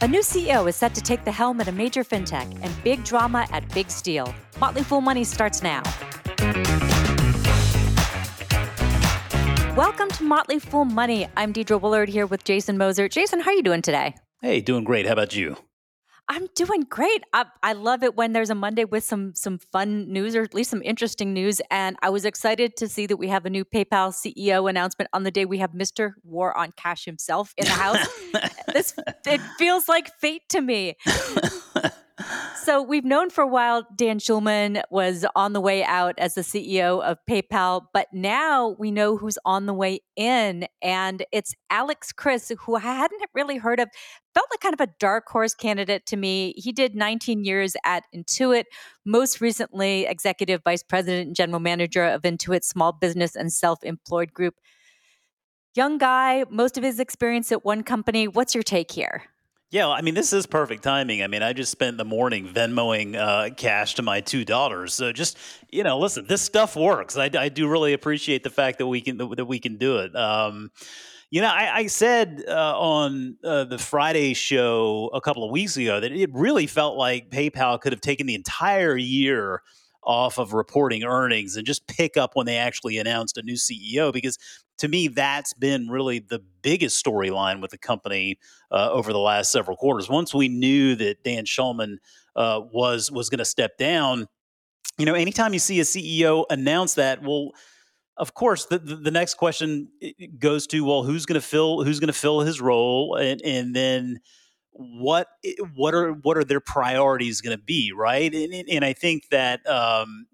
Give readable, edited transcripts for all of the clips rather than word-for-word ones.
A new CEO is set to take the helm at a major fintech and big drama at Big Steel. Motley Fool Money starts now. Welcome to Motley Fool Money. I'm Deidre Woollard here with Jason Moser. Jason, how are you doing today? Hey, doing great. How about you? I'm doing great. I love it when there's a Monday with some fun news, or at least some interesting news. And I was excited to see that we have a new PayPal CEO announcement on the day we have Mr. War on Cash himself in the house. It feels like fate to me. So we've known for a while Dan Schulman was on the way out as the CEO of PayPal, but now we know who's on the way in, and it's Alex Chriss, who I hadn't really heard of. Felt like kind of a dark horse candidate to me. He did 19 years at Intuit, most recently Executive Vice President and General Manager of Intuit's Small Business and Self-Employed Group. Young guy, most of his experience at one company. What's your take here? Yeah, I mean, this is perfect timing. I mean, I just spent the morning Venmoing cash to my two daughters. So just, you know, listen, this stuff works. I do really appreciate the fact that we can do it. You know, I said on the Friday show a couple of weeks ago that it really felt like PayPal could have taken the entire year off of reporting earnings and just pick up when they actually announced a new CEO, because to me, that's been really the biggest storyline with the company over the last several quarters. Once we knew that Dan Schulman was going to step down, you know, anytime you see a CEO announce that, well, of course, the next question goes to, well, who's going to fill his role, and then what are their priorities going to be, right? And I think that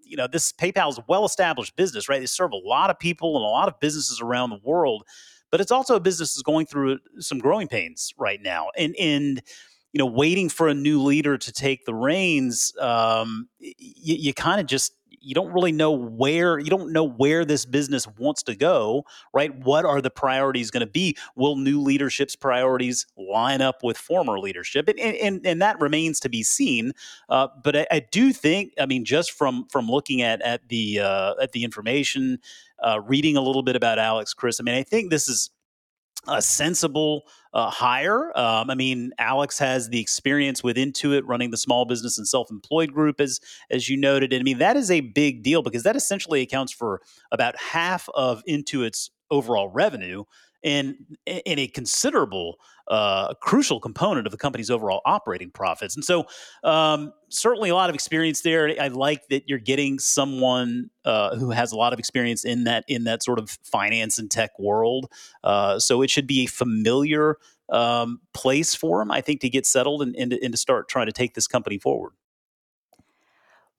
you know, this PayPal is a well-established business, right? They serve a lot of people and a lot of businesses around the world, but it's also a business that's going through some growing pains right now, and you know, waiting for a new leader to take the reins, you kind of just. You don't know where this business wants to go, right? What are the priorities going to be? Will new leadership's priorities line up with former leadership? And that remains to be seen. But I do think, I mean, just from looking at the information, reading a little bit about Alex Chriss, I mean, I think this is a sensible hire. I mean, Alex has the experience with Intuit running the Small Business and Self-Employed Group, as you noted. And I mean, that is a big deal because that essentially accounts for about half of Intuit's overall revenue and a considerable crucial component of the company's overall operating profits. And so certainly a lot of experience there. I like that you're getting someone who has a lot of experience in that sort of finance and tech world. So it should be a familiar place for him, I think, to get settled and to start trying to take this company forward.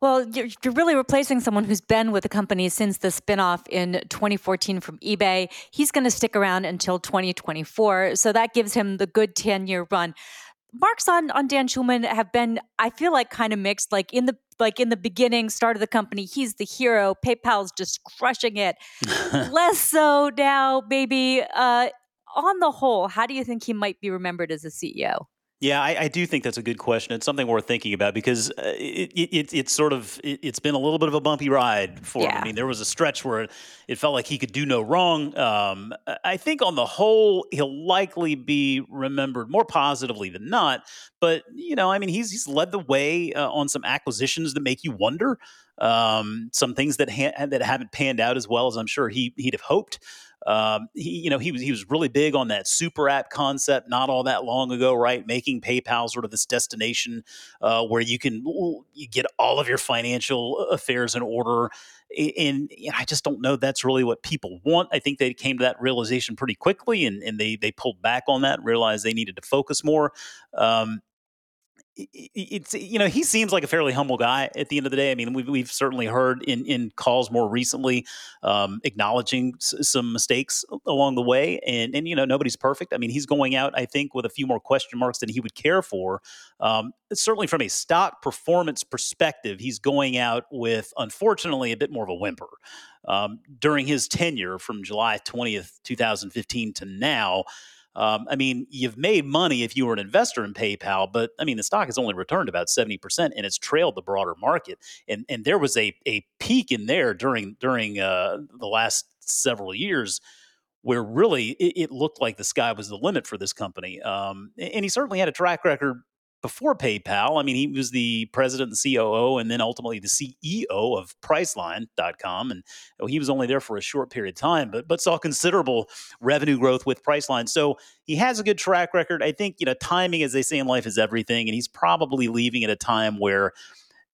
Well, you're really replacing someone who's been with the company since the spinoff in 2014 from eBay. He's going to stick around until 2024, so that gives him the good 10-year run. Marks on Dan Schulman have been, I feel like, kind of mixed. Like in the beginning, start of the company, he's the hero. PayPal's just crushing it. Less so now, maybe. On the whole, how do you think he might be remembered as a CEO? Yeah, I do think that's a good question. It's something worth thinking about because it's been a little bit of a bumpy ride for him. I mean, there was a stretch where it felt like he could do no wrong. I think on the whole, he'll likely be remembered more positively than not. But, you know, I mean, he's led the way on some acquisitions that make you wonder, some things that haven't panned out as well as I'm sure he'd have hoped. He was really big on that super app concept not all that long ago, right? Making PayPal sort of this destination where you get all of your financial affairs in order. And I just don't know that's really what people want. I think they came to that realization pretty quickly, and they pulled back on that, realized they needed to focus more. It's, you know, he seems like a fairly humble guy at the end of the day. I mean, we've certainly heard in calls more recently acknowledging some mistakes along the way, and you know, nobody's perfect. I mean, he's going out, I think, with a few more question marks than he would care for. Certainly from a stock performance perspective, he's going out with, unfortunately, a bit more of a whimper. During his tenure from July 20th, 2015 to now, I mean, you've made money if you were an investor in PayPal, but I mean, the stock has only returned about 70%, and it's trailed the broader market. And there was a peak in there during the last several years where really it looked like the sky was the limit for this company. And he certainly had a track record before PayPal. I mean, he was the president and COO and then ultimately the CEO of Priceline.com. And he was only there for a short period of time, but saw considerable revenue growth with Priceline. So he has a good track record. I think, timing, as they say in life, is everything. And he's probably leaving at a time where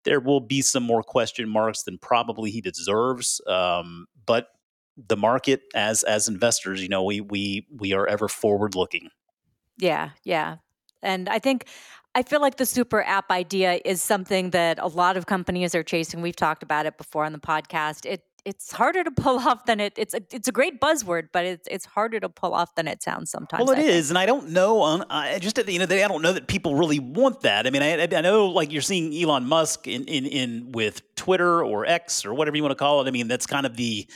there will be some more question marks than probably he deserves. But the market, as investors, we are ever forward looking. Yeah. And I feel like the super app idea is something that a lot of companies are chasing. We've talked about it before on the podcast. It's harder to pull off than it's a great buzzword, but it's harder to pull off than it sounds sometimes. Well, it is. And I don't know, just at the end of the day, I don't know that people really want that. I mean, I know, like, you're seeing Elon Musk in with Twitter or X or whatever you want to call it. I mean, that's kind of the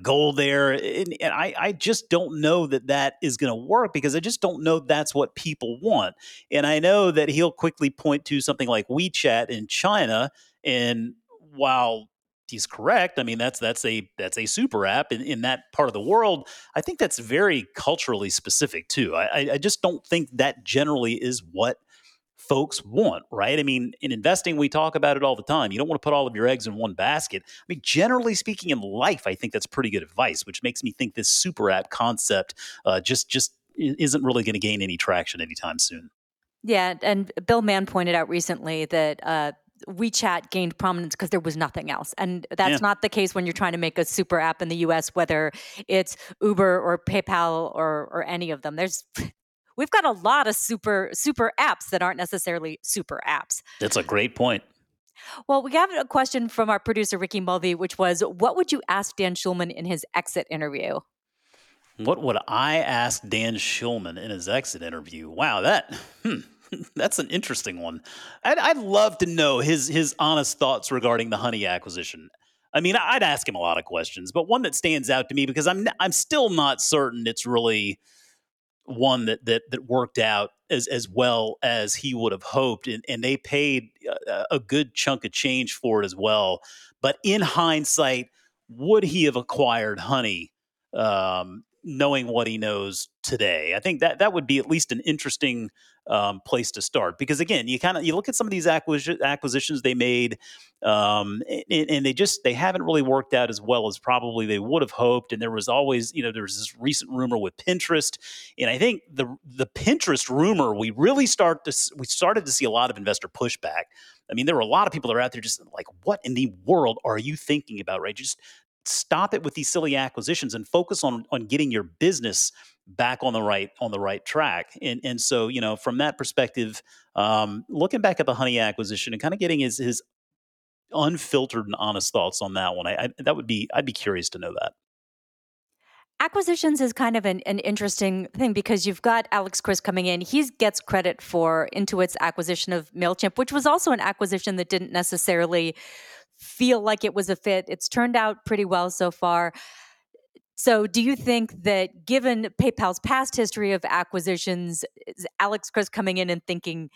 goal there. And I just don't know that is going to work, because I just don't know that's what people want. And I know that he'll quickly point to something like WeChat in China. And while he's correct, I mean, that's a super app in that part of the world. I think that's very culturally specific too. I just don't think that generally is what folks want, right? I mean, in investing, we talk about it all the time. You don't want to put all of your eggs in one basket. I mean, generally speaking in life, I think that's pretty good advice, which makes me think this super app concept just isn't really going to gain any traction anytime soon. Yeah. And Bill Mann pointed out recently that WeChat gained prominence because there was nothing else. And that's not the case when you're trying to make a super app in the US, whether it's Uber or PayPal or any of them. We've got a lot of super apps that aren't necessarily super apps. That's a great point. Well, we have a question from our producer, Ricky Mulvey, which was, what would you ask Dan Schulman in his exit interview? What would I ask Dan Schulman in his exit interview? Wow, that's an interesting one. I'd love to know his honest thoughts regarding the Honey acquisition. I mean, I'd ask him a lot of questions, but one that stands out to me, because I'm still not certain it's really one that worked out as well as he would have hoped. And they paid a good chunk of change for it as well. But in hindsight, would he have acquired Honey knowing what he knows today? I think that would be at least an interesting place to start. Because again, you look at some of these acquisitions they made and they haven't really worked out as well as probably they would have hoped. And there was always, there was this recent rumor with Pinterest. And I think the Pinterest rumor, we started to see a lot of investor pushback. I mean, there were a lot of people that are out there just like, what in the world are you thinking about, right? Just stop it with these silly acquisitions and focus on getting your business back on the right track. And so, from that perspective, looking back at the Honey acquisition and kind of getting his unfiltered and honest thoughts on that one, I'd be curious to know that. Acquisitions is kind of an interesting thing, because you've got Alex Chriss coming in. He gets credit for Intuit's acquisition of MailChimp, which was also an acquisition that didn't necessarily feel like it was a fit. It's turned out pretty well so far. So do you think that, given PayPal's past history of acquisitions, is Alex Chriss coming in and thinking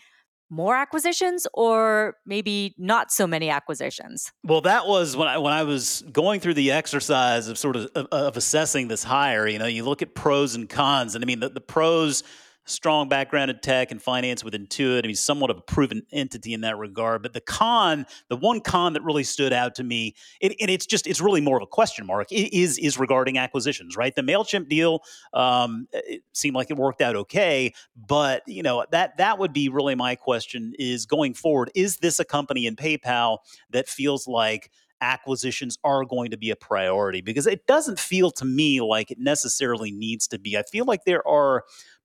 more acquisitions, or maybe not so many acquisitions? Well, that was when I was going through the exercise of sort of assessing this hire. You look at pros and cons, and I mean the pros: strong background in tech and finance with Intuit. I mean, somewhat of a proven entity in that regard. But the one con that really stood out to me, it's really more of a question mark, is regarding acquisitions, right? The MailChimp deal it seemed like it worked out okay. But, that would be really my question is, going forward, is this a company in PayPal that feels like acquisitions are going to be a priority? Because it doesn't feel to me like it necessarily needs to be. I feel like there are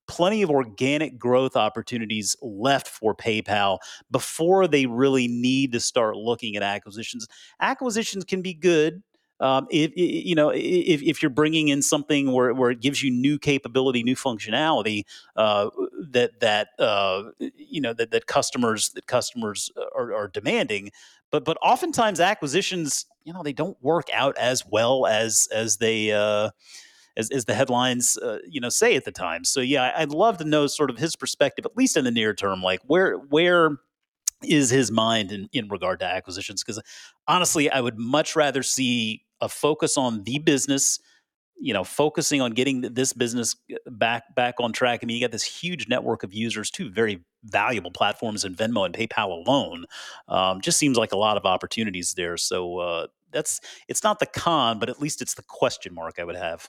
plenty of organic growth opportunities left for PayPal before they really need to start looking at acquisitions. Acquisitions can be good if you're bringing in something where it gives you new capability, new functionality that customers are demanding. But oftentimes acquisitions, they don't work out as well as they. As the headlines, say at the time. So yeah, I'd love to know sort of his perspective, at least in the near term, like where is his mind in regard to acquisitions? Because honestly, I would much rather see a focus on the business, you know, focusing on getting this business back on track. I mean, you got this huge network of users, two very valuable platforms in Venmo and PayPal alone. Just seems like a lot of opportunities there. So it's not the con, but at least it's the question mark I would have.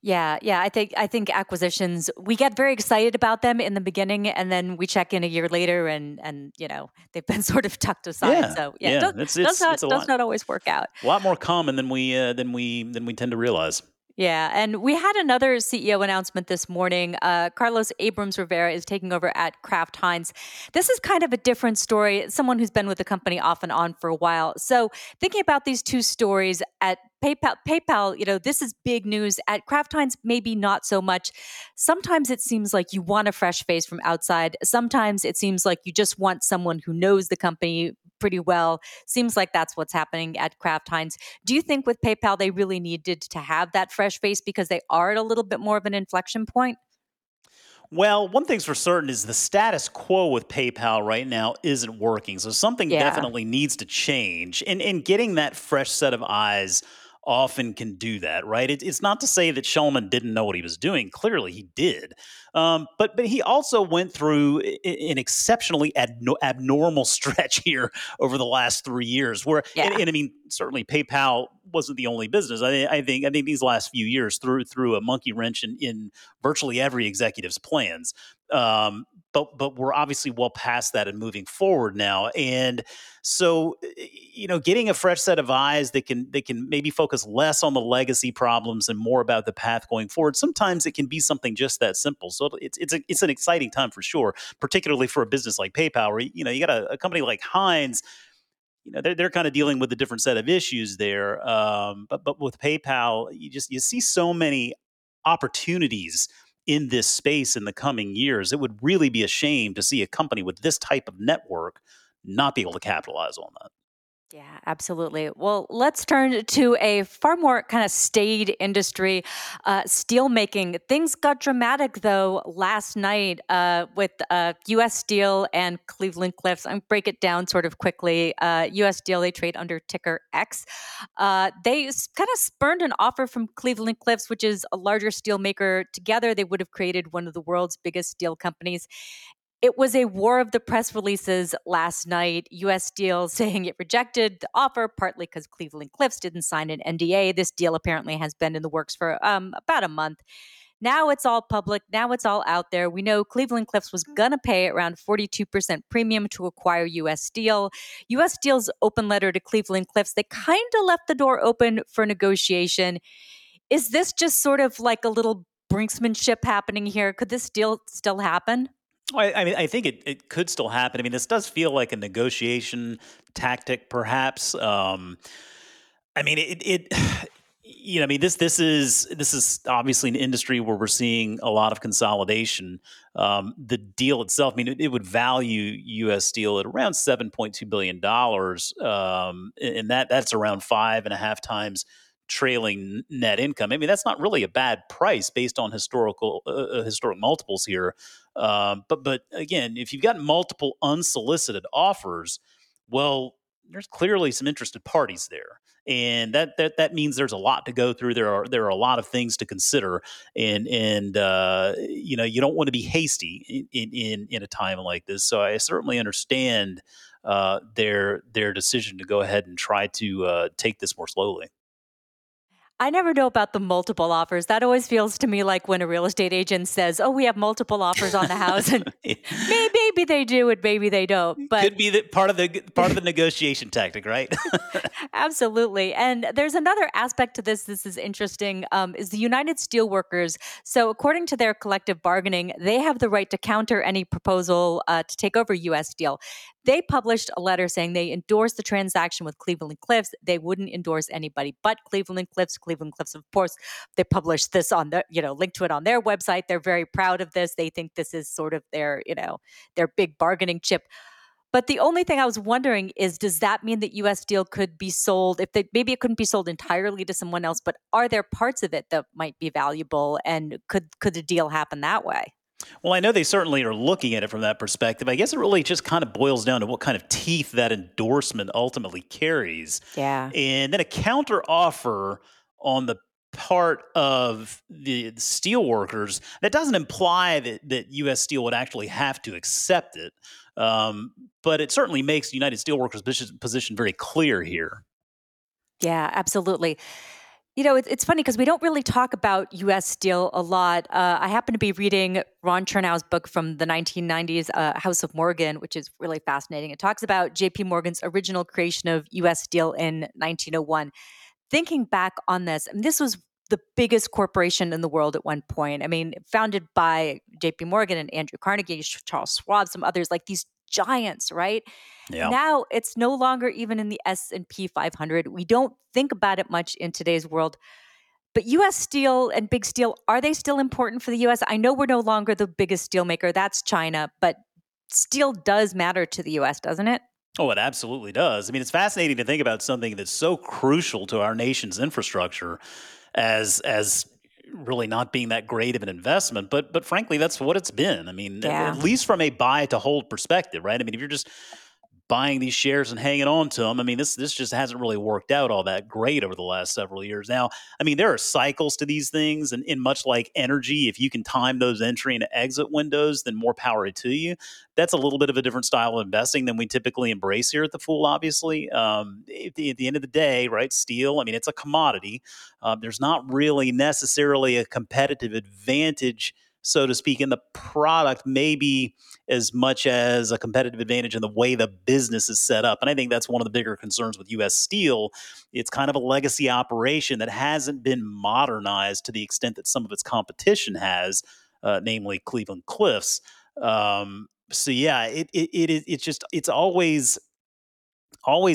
Yeah. I think acquisitions, we get very excited about them in the beginning, and then we check in a year later and you know, they've been sort of tucked aside. Yeah. So yeah, it does not always work out. A lot more common than we tend to realize. Yeah. And we had another CEO announcement this morning. Carlos Abrams Rivera is taking over at Kraft Heinz. This is kind of a different story, someone who's been with the company off and on for a while. So thinking about these two stories at PayPal, you know, this is big news. At Kraft Heinz, maybe not so much. Sometimes it seems like you want a fresh face from outside. Sometimes it seems like you just want someone who knows the company pretty well. Seems like that's what's happening at Kraft Heinz. Do you think with PayPal, they really needed to have that fresh face because they are at a little bit more of an inflection point? Well, one thing's for certain is the status quo with PayPal right now isn't working. So something definitely needs to change. And getting that fresh set of eyes often can do that, right? It's not to say that Schulman didn't know what he was doing. Clearly, he did. But he also went through an exceptionally abnormal stretch here over the last 3 years, where and I mean, certainly PayPal wasn't the only business. I think these last few years threw a monkey wrench in virtually every executive's plans. But we're obviously well past that and moving forward now. And so, you know, getting a fresh set of eyes that can maybe focus less on the legacy problems and more about the path going forward. Sometimes it can be something just that simple. So it's an exciting time for sure, particularly for a business like PayPal, where, you know, you got a company like Heinz. You know, they're kind of dealing with a different set of issues there. But with PayPal, you see so many opportunities in this space in the coming years. It would really be a shame to see a company with this type of network not be able to capitalize on that. Yeah, absolutely. Well, let's turn to a far more kind of staid industry, steelmaking. Things got dramatic, though, last night with U.S. Steel and Cleveland Cliffs. I'm break it down sort of quickly. U.S. Steel, they trade under ticker X. They kind of spurned an offer from Cleveland Cliffs, which is a larger steelmaker. Together, they would have created one of the world's biggest steel companies. It was a war of the press releases last night. U.S. Steel saying it rejected the offer, partly because Cleveland Cliffs didn't sign an NDA. This deal apparently has been in the works for about a month. Now it's all public. Now it's all out there. We know Cleveland Cliffs was going to pay around 42% premium to acquire U.S. Steel. U.S. Steel's open letter to Cleveland Cliffs, they kind of left the door open for negotiation. Is this just sort of like a little brinksmanship happening here? Could this deal still happen? I mean, I think it could still happen. I mean, this does feel like a negotiation tactic, perhaps. I mean, you know, I mean, this is obviously an industry where we're seeing a lot of consolidation. The deal itself, I mean, it would value U.S. Steel at around $7.2 billion, and that's around 5.5 times trailing net income. I mean, that's not really a bad price based on historic multiples here. But again, if you've got multiple unsolicited offers, well, there's clearly some interested parties there, and that means there's a lot to go through. There are a lot of things to consider, and you know, you don't want to be hasty in a time like this. So I certainly understand their decision to go ahead and try to take this more slowly. I never know about the multiple offers. That always feels to me like when a real estate agent says, "Oh, we have multiple offers on the house," and maybe they do, and maybe they don't. But could be part of the negotiation tactic, right? Absolutely. And there's another aspect to this. This is interesting. Is the United Steelworkers? So, according to their collective bargaining, they have the right to counter any proposal to take over U.S. Steel. They published a letter saying they endorsed the transaction with Cleveland Cliffs. They wouldn't endorse anybody but Cleveland Cliffs. Cleveland Cliffs, of course, they published this on their, you know, link to it on their website. They're very proud of this. They think this is sort of their, you know, their big bargaining chip. But the only thing I was wondering is, does that mean that U.S. Steel could be sold? Maybe it couldn't be sold entirely to someone else, but are there parts of it that might be valuable, and could the deal happen that way? Well, I know they certainly are looking at it from that perspective. I guess it really just kind of boils down to what kind of teeth that endorsement ultimately carries. Yeah. And then a counter offer on the part of the steelworkers, that doesn't imply that U.S. Steel would actually have to accept it. But it certainly makes the United Steelworkers' position very clear here. Yeah, absolutely. You know, it's funny because we don't really talk about U.S. Steel a lot. I happen to be reading Ron Chernow's book from the 1990s, House of Morgan, which is really fascinating. It talks about J.P. Morgan's original creation of U.S. Steel in 1901. Thinking back on this, and this was the biggest corporation in the world at one point. I mean, founded by J.P. Morgan and Andrew Carnegie, Charles Schwab, some others, like these giants, right? Yeah. Now it's no longer even in the S&P 500. We don't think about it much in today's world. But U.S. Steel and big steel, are they still important for the U.S.? I know we're no longer the biggest steel maker. That's China. But steel does matter to the U.S., doesn't it? Oh, it absolutely does. I mean, it's fascinating to think about something that's so crucial to our nation's infrastructure as really not being that great of an investment. But frankly, that's what it's been. I mean, at least from a buy to hold perspective, right? I mean, if you're just buying these shares and hanging on to them, I mean, this just hasn't really worked out all that great over the last several years. Now, I mean, there are cycles to these things, and much like energy, if you can time those entry and exit windows, then more power to you. That's a little bit of a different style of investing than we typically embrace here at The Fool, obviously. At the end of the day, right, steel, I mean, it's a commodity. There's not really necessarily a competitive advantage, so to speak, in the product, maybe as much as a competitive advantage in the way the business is set up. And I think that's one of the bigger concerns with U.S. Steel. It's kind of a legacy operation that hasn't been modernized to the extent that some of its competition has, namely Cleveland Cliffs. It's always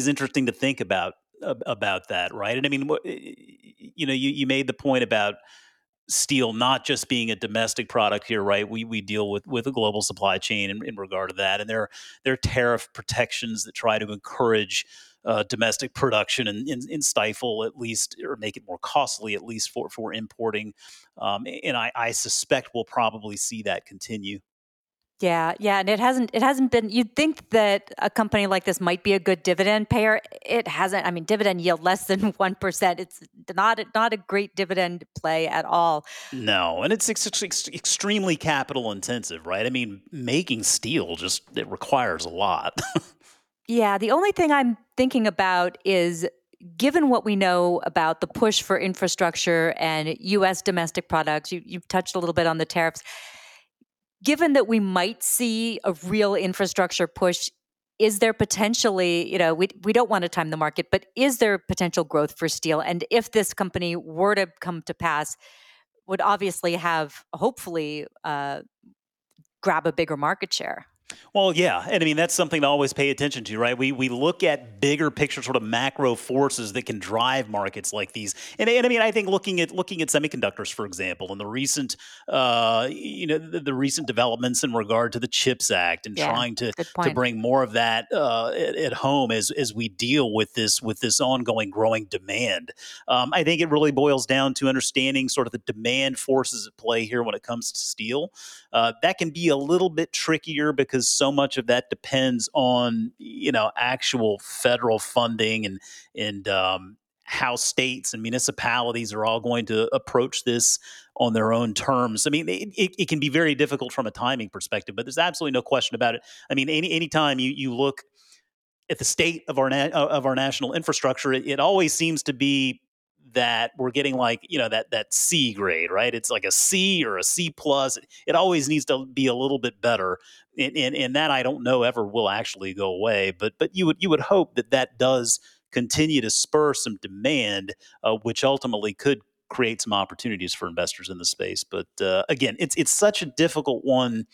interesting to think about that, right? And I mean, you know, you made the point about steel not just being a domestic product here, right? We deal with a global supply chain in regard to that. And there are tariff protections that try to encourage domestic production and stifle at least, or make it more costly at least for importing. And I suspect we'll probably see that continue. Yeah. And it hasn't been, you'd think that a company like this might be a good dividend payer. It hasn't. I mean, dividend yield less than 1%. It's not a great dividend play at all. No. And it's extremely capital intensive, right? I mean, making steel it requires a lot. Yeah. The only thing I'm thinking about is, given what we know about the push for infrastructure and U.S. domestic products, you've touched a little bit on the tariffs. Given that we might see a real infrastructure push, is there potentially, you know, we don't want to time the market, but is there potential growth for steel? And if this company were to come to pass, would obviously have, hopefully, grab a bigger market share. Well, yeah. And I mean, that's something to always pay attention to, right? We look at bigger picture sort of macro forces that can drive markets like these. And I mean, I think looking at semiconductors, for example, and the recent, the recent developments in regard to the CHIPS Act and trying to bring more of that at home as we deal with this ongoing growing demand. I think it really boils down to understanding sort of the demand forces at play here when it comes to steel. That can be a little bit trickier because so much of that depends on, you know, actual federal funding and how states and municipalities are all going to approach this on their own terms. I mean, it can be very difficult from a timing perspective, but there's absolutely no question about it. I mean, any time you look at the state of our national infrastructure, it always seems to be that we're getting, like, you know, that C grade, right? It's like a C or a C plus. It always needs to be a little bit better. And that, I don't know, ever will actually go away. But you would hope that does continue to spur some demand, which ultimately could create some opportunities for investors in the space. But again, it's such a difficult one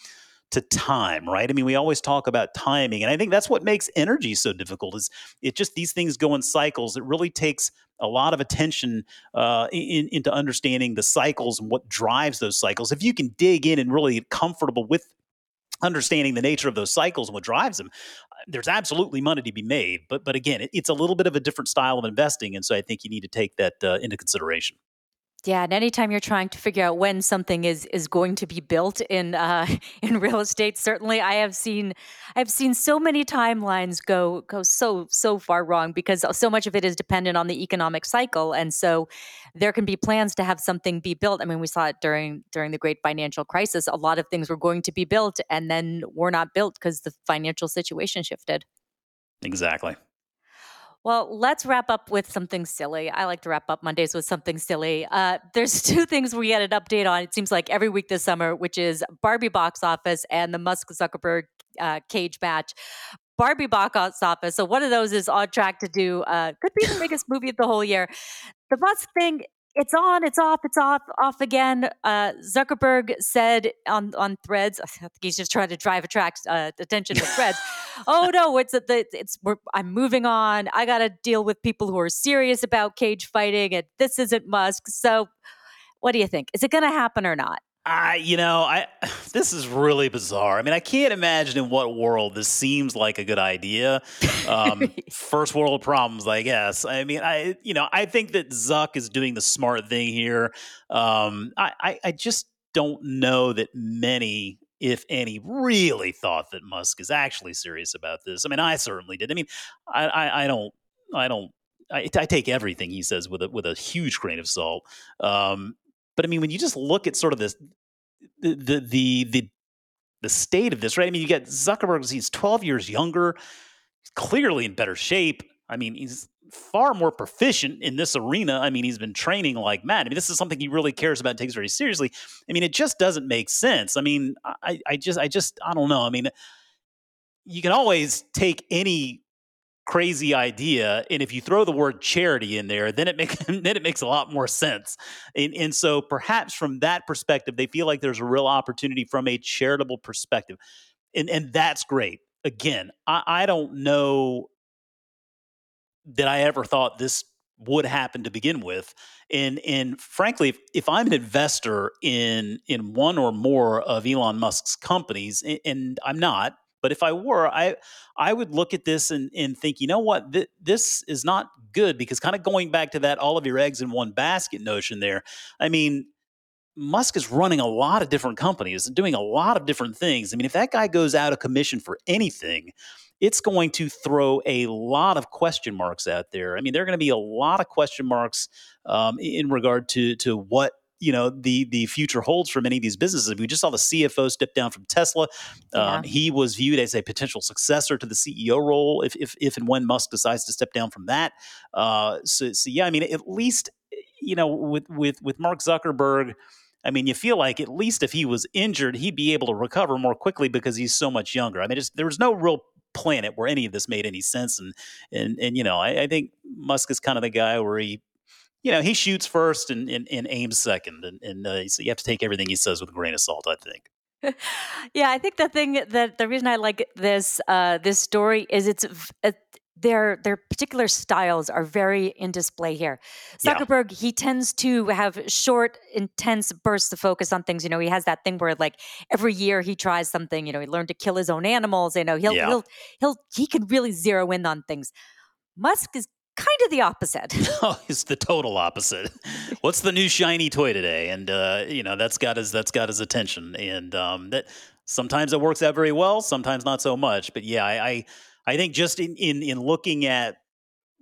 to time, right? I mean, we always talk about timing, and I think that's what makes energy so difficult. Is it just these things go in cycles? It really takes a lot of attention into understanding the cycles and what drives those cycles. If you can dig in and really get comfortable with understanding the nature of those cycles and what drives them, there's absolutely money to be made. But again, it's a little bit of a different style of investing, and so I think you need to take that into consideration. Yeah, and anytime you're trying to figure out when something is going to be built in real estate, certainly I've seen so many timelines go so far wrong because so much of it is dependent on the economic cycle, and so there can be plans to have something be built. I mean, we saw it during the great financial crisis. A lot of things were going to be built and then were not built because the financial situation shifted. Exactly. Well, let's wrap up with something silly. I like to wrap up Mondays with something silly. There's two things we get an update on, it seems like every week this summer, which is Barbie box office and the Musk Zuckerberg cage match. Barbie box office, so one of those is on track to do, could be the biggest movie of the whole year. The Musk thing, it's on, it's off again. Zuckerberg said on Threads, I think he's just trying to attract attention to Threads. Oh no, I'm moving on. I got to deal with people who are serious about cage fighting, and this isn't Musk. So, what do you think? Is it going to happen or not? This is really bizarre. I mean, I can't imagine in what world this seems like a good idea. First world problems, I guess. I mean, I think that Zuck is doing the smart thing here. I just don't know that many, if any, really thought that Musk is actually serious about this. I mean, I certainly did. I mean, I take everything he says with a huge grain of salt. But I mean, when you just look at sort of this, the state of this, right? I mean, you get Zuckerberg; he's 12 years younger, he's clearly in better shape. I mean, he's far more proficient in this arena. I mean, he's been training like mad. I mean, this is something he really cares about, and takes very seriously. I mean, it just doesn't make sense. I mean, I don't know. I mean, you can always take any crazy idea, and if you throw the word charity in there, then it makes a lot more sense. And so perhaps from that perspective, they feel like there's a real opportunity from a charitable perspective. And that's great. Again, I don't know that I ever thought this would happen to begin with. And frankly, if I'm an investor in one or more of Elon Musk's companies, and I'm not, but if I were, I would look at this and think, you know what, this is not good, because kind of going back to that all of your eggs in one basket notion there, I mean, Musk is running a lot of different companies and doing a lot of different things. I mean, if that guy goes out of commission for anything, it's going to throw a lot of question marks out there. I mean, there are going to be a lot of question marks in regard to what, you know, the future holds for many of these businesses. We just saw the CFO step down from Tesla. He was viewed as a potential successor to the CEO role if and when Musk decides to step down from that. I mean, at least, you know, with Mark Zuckerberg, I mean, you feel like at least if he was injured, he'd be able to recover more quickly because he's so much younger. I mean, there was no real planet where any of this made any sense. And you know, I think Musk is kind of the guy where he, you know, he shoots first and aims second. And so you have to take everything he says with a grain of salt, I think. Yeah, I think the reason I like this story is their particular styles are very in display here. Zuckerberg, yeah. He tends to have short, intense bursts of focus on things. You know, he has that thing where like every year he tries something, you know, he learned to kill his own animals. You know, he can really zero in on things. Musk is kind of the opposite. Oh, it's the total opposite. What's the new shiny toy today? And you know, that's got his attention. And that sometimes it works out very well, sometimes not so much. But yeah, I think just in looking at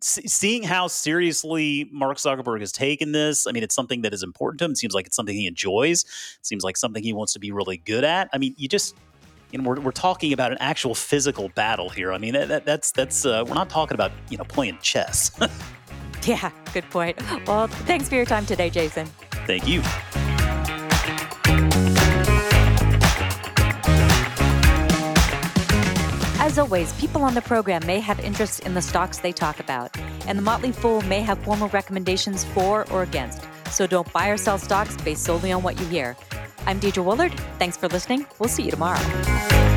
seeing how seriously Mark Zuckerberg has taken this, I mean, it's something that is important to him. It seems like it's something he enjoys. It seems like something he wants to be really good at. I mean, and we're talking about an actual physical battle here. I mean, that's we're not talking about, you know, playing chess. Yeah, good point. Well, thanks for your time today, Jason. Thank you. As always, people on the program may have interests in the stocks they talk about, and The Motley Fool may have formal recommendations for or against. So don't buy or sell stocks based solely on what you hear. I'm Deidre Woollard. Thanks for listening. We'll see you tomorrow.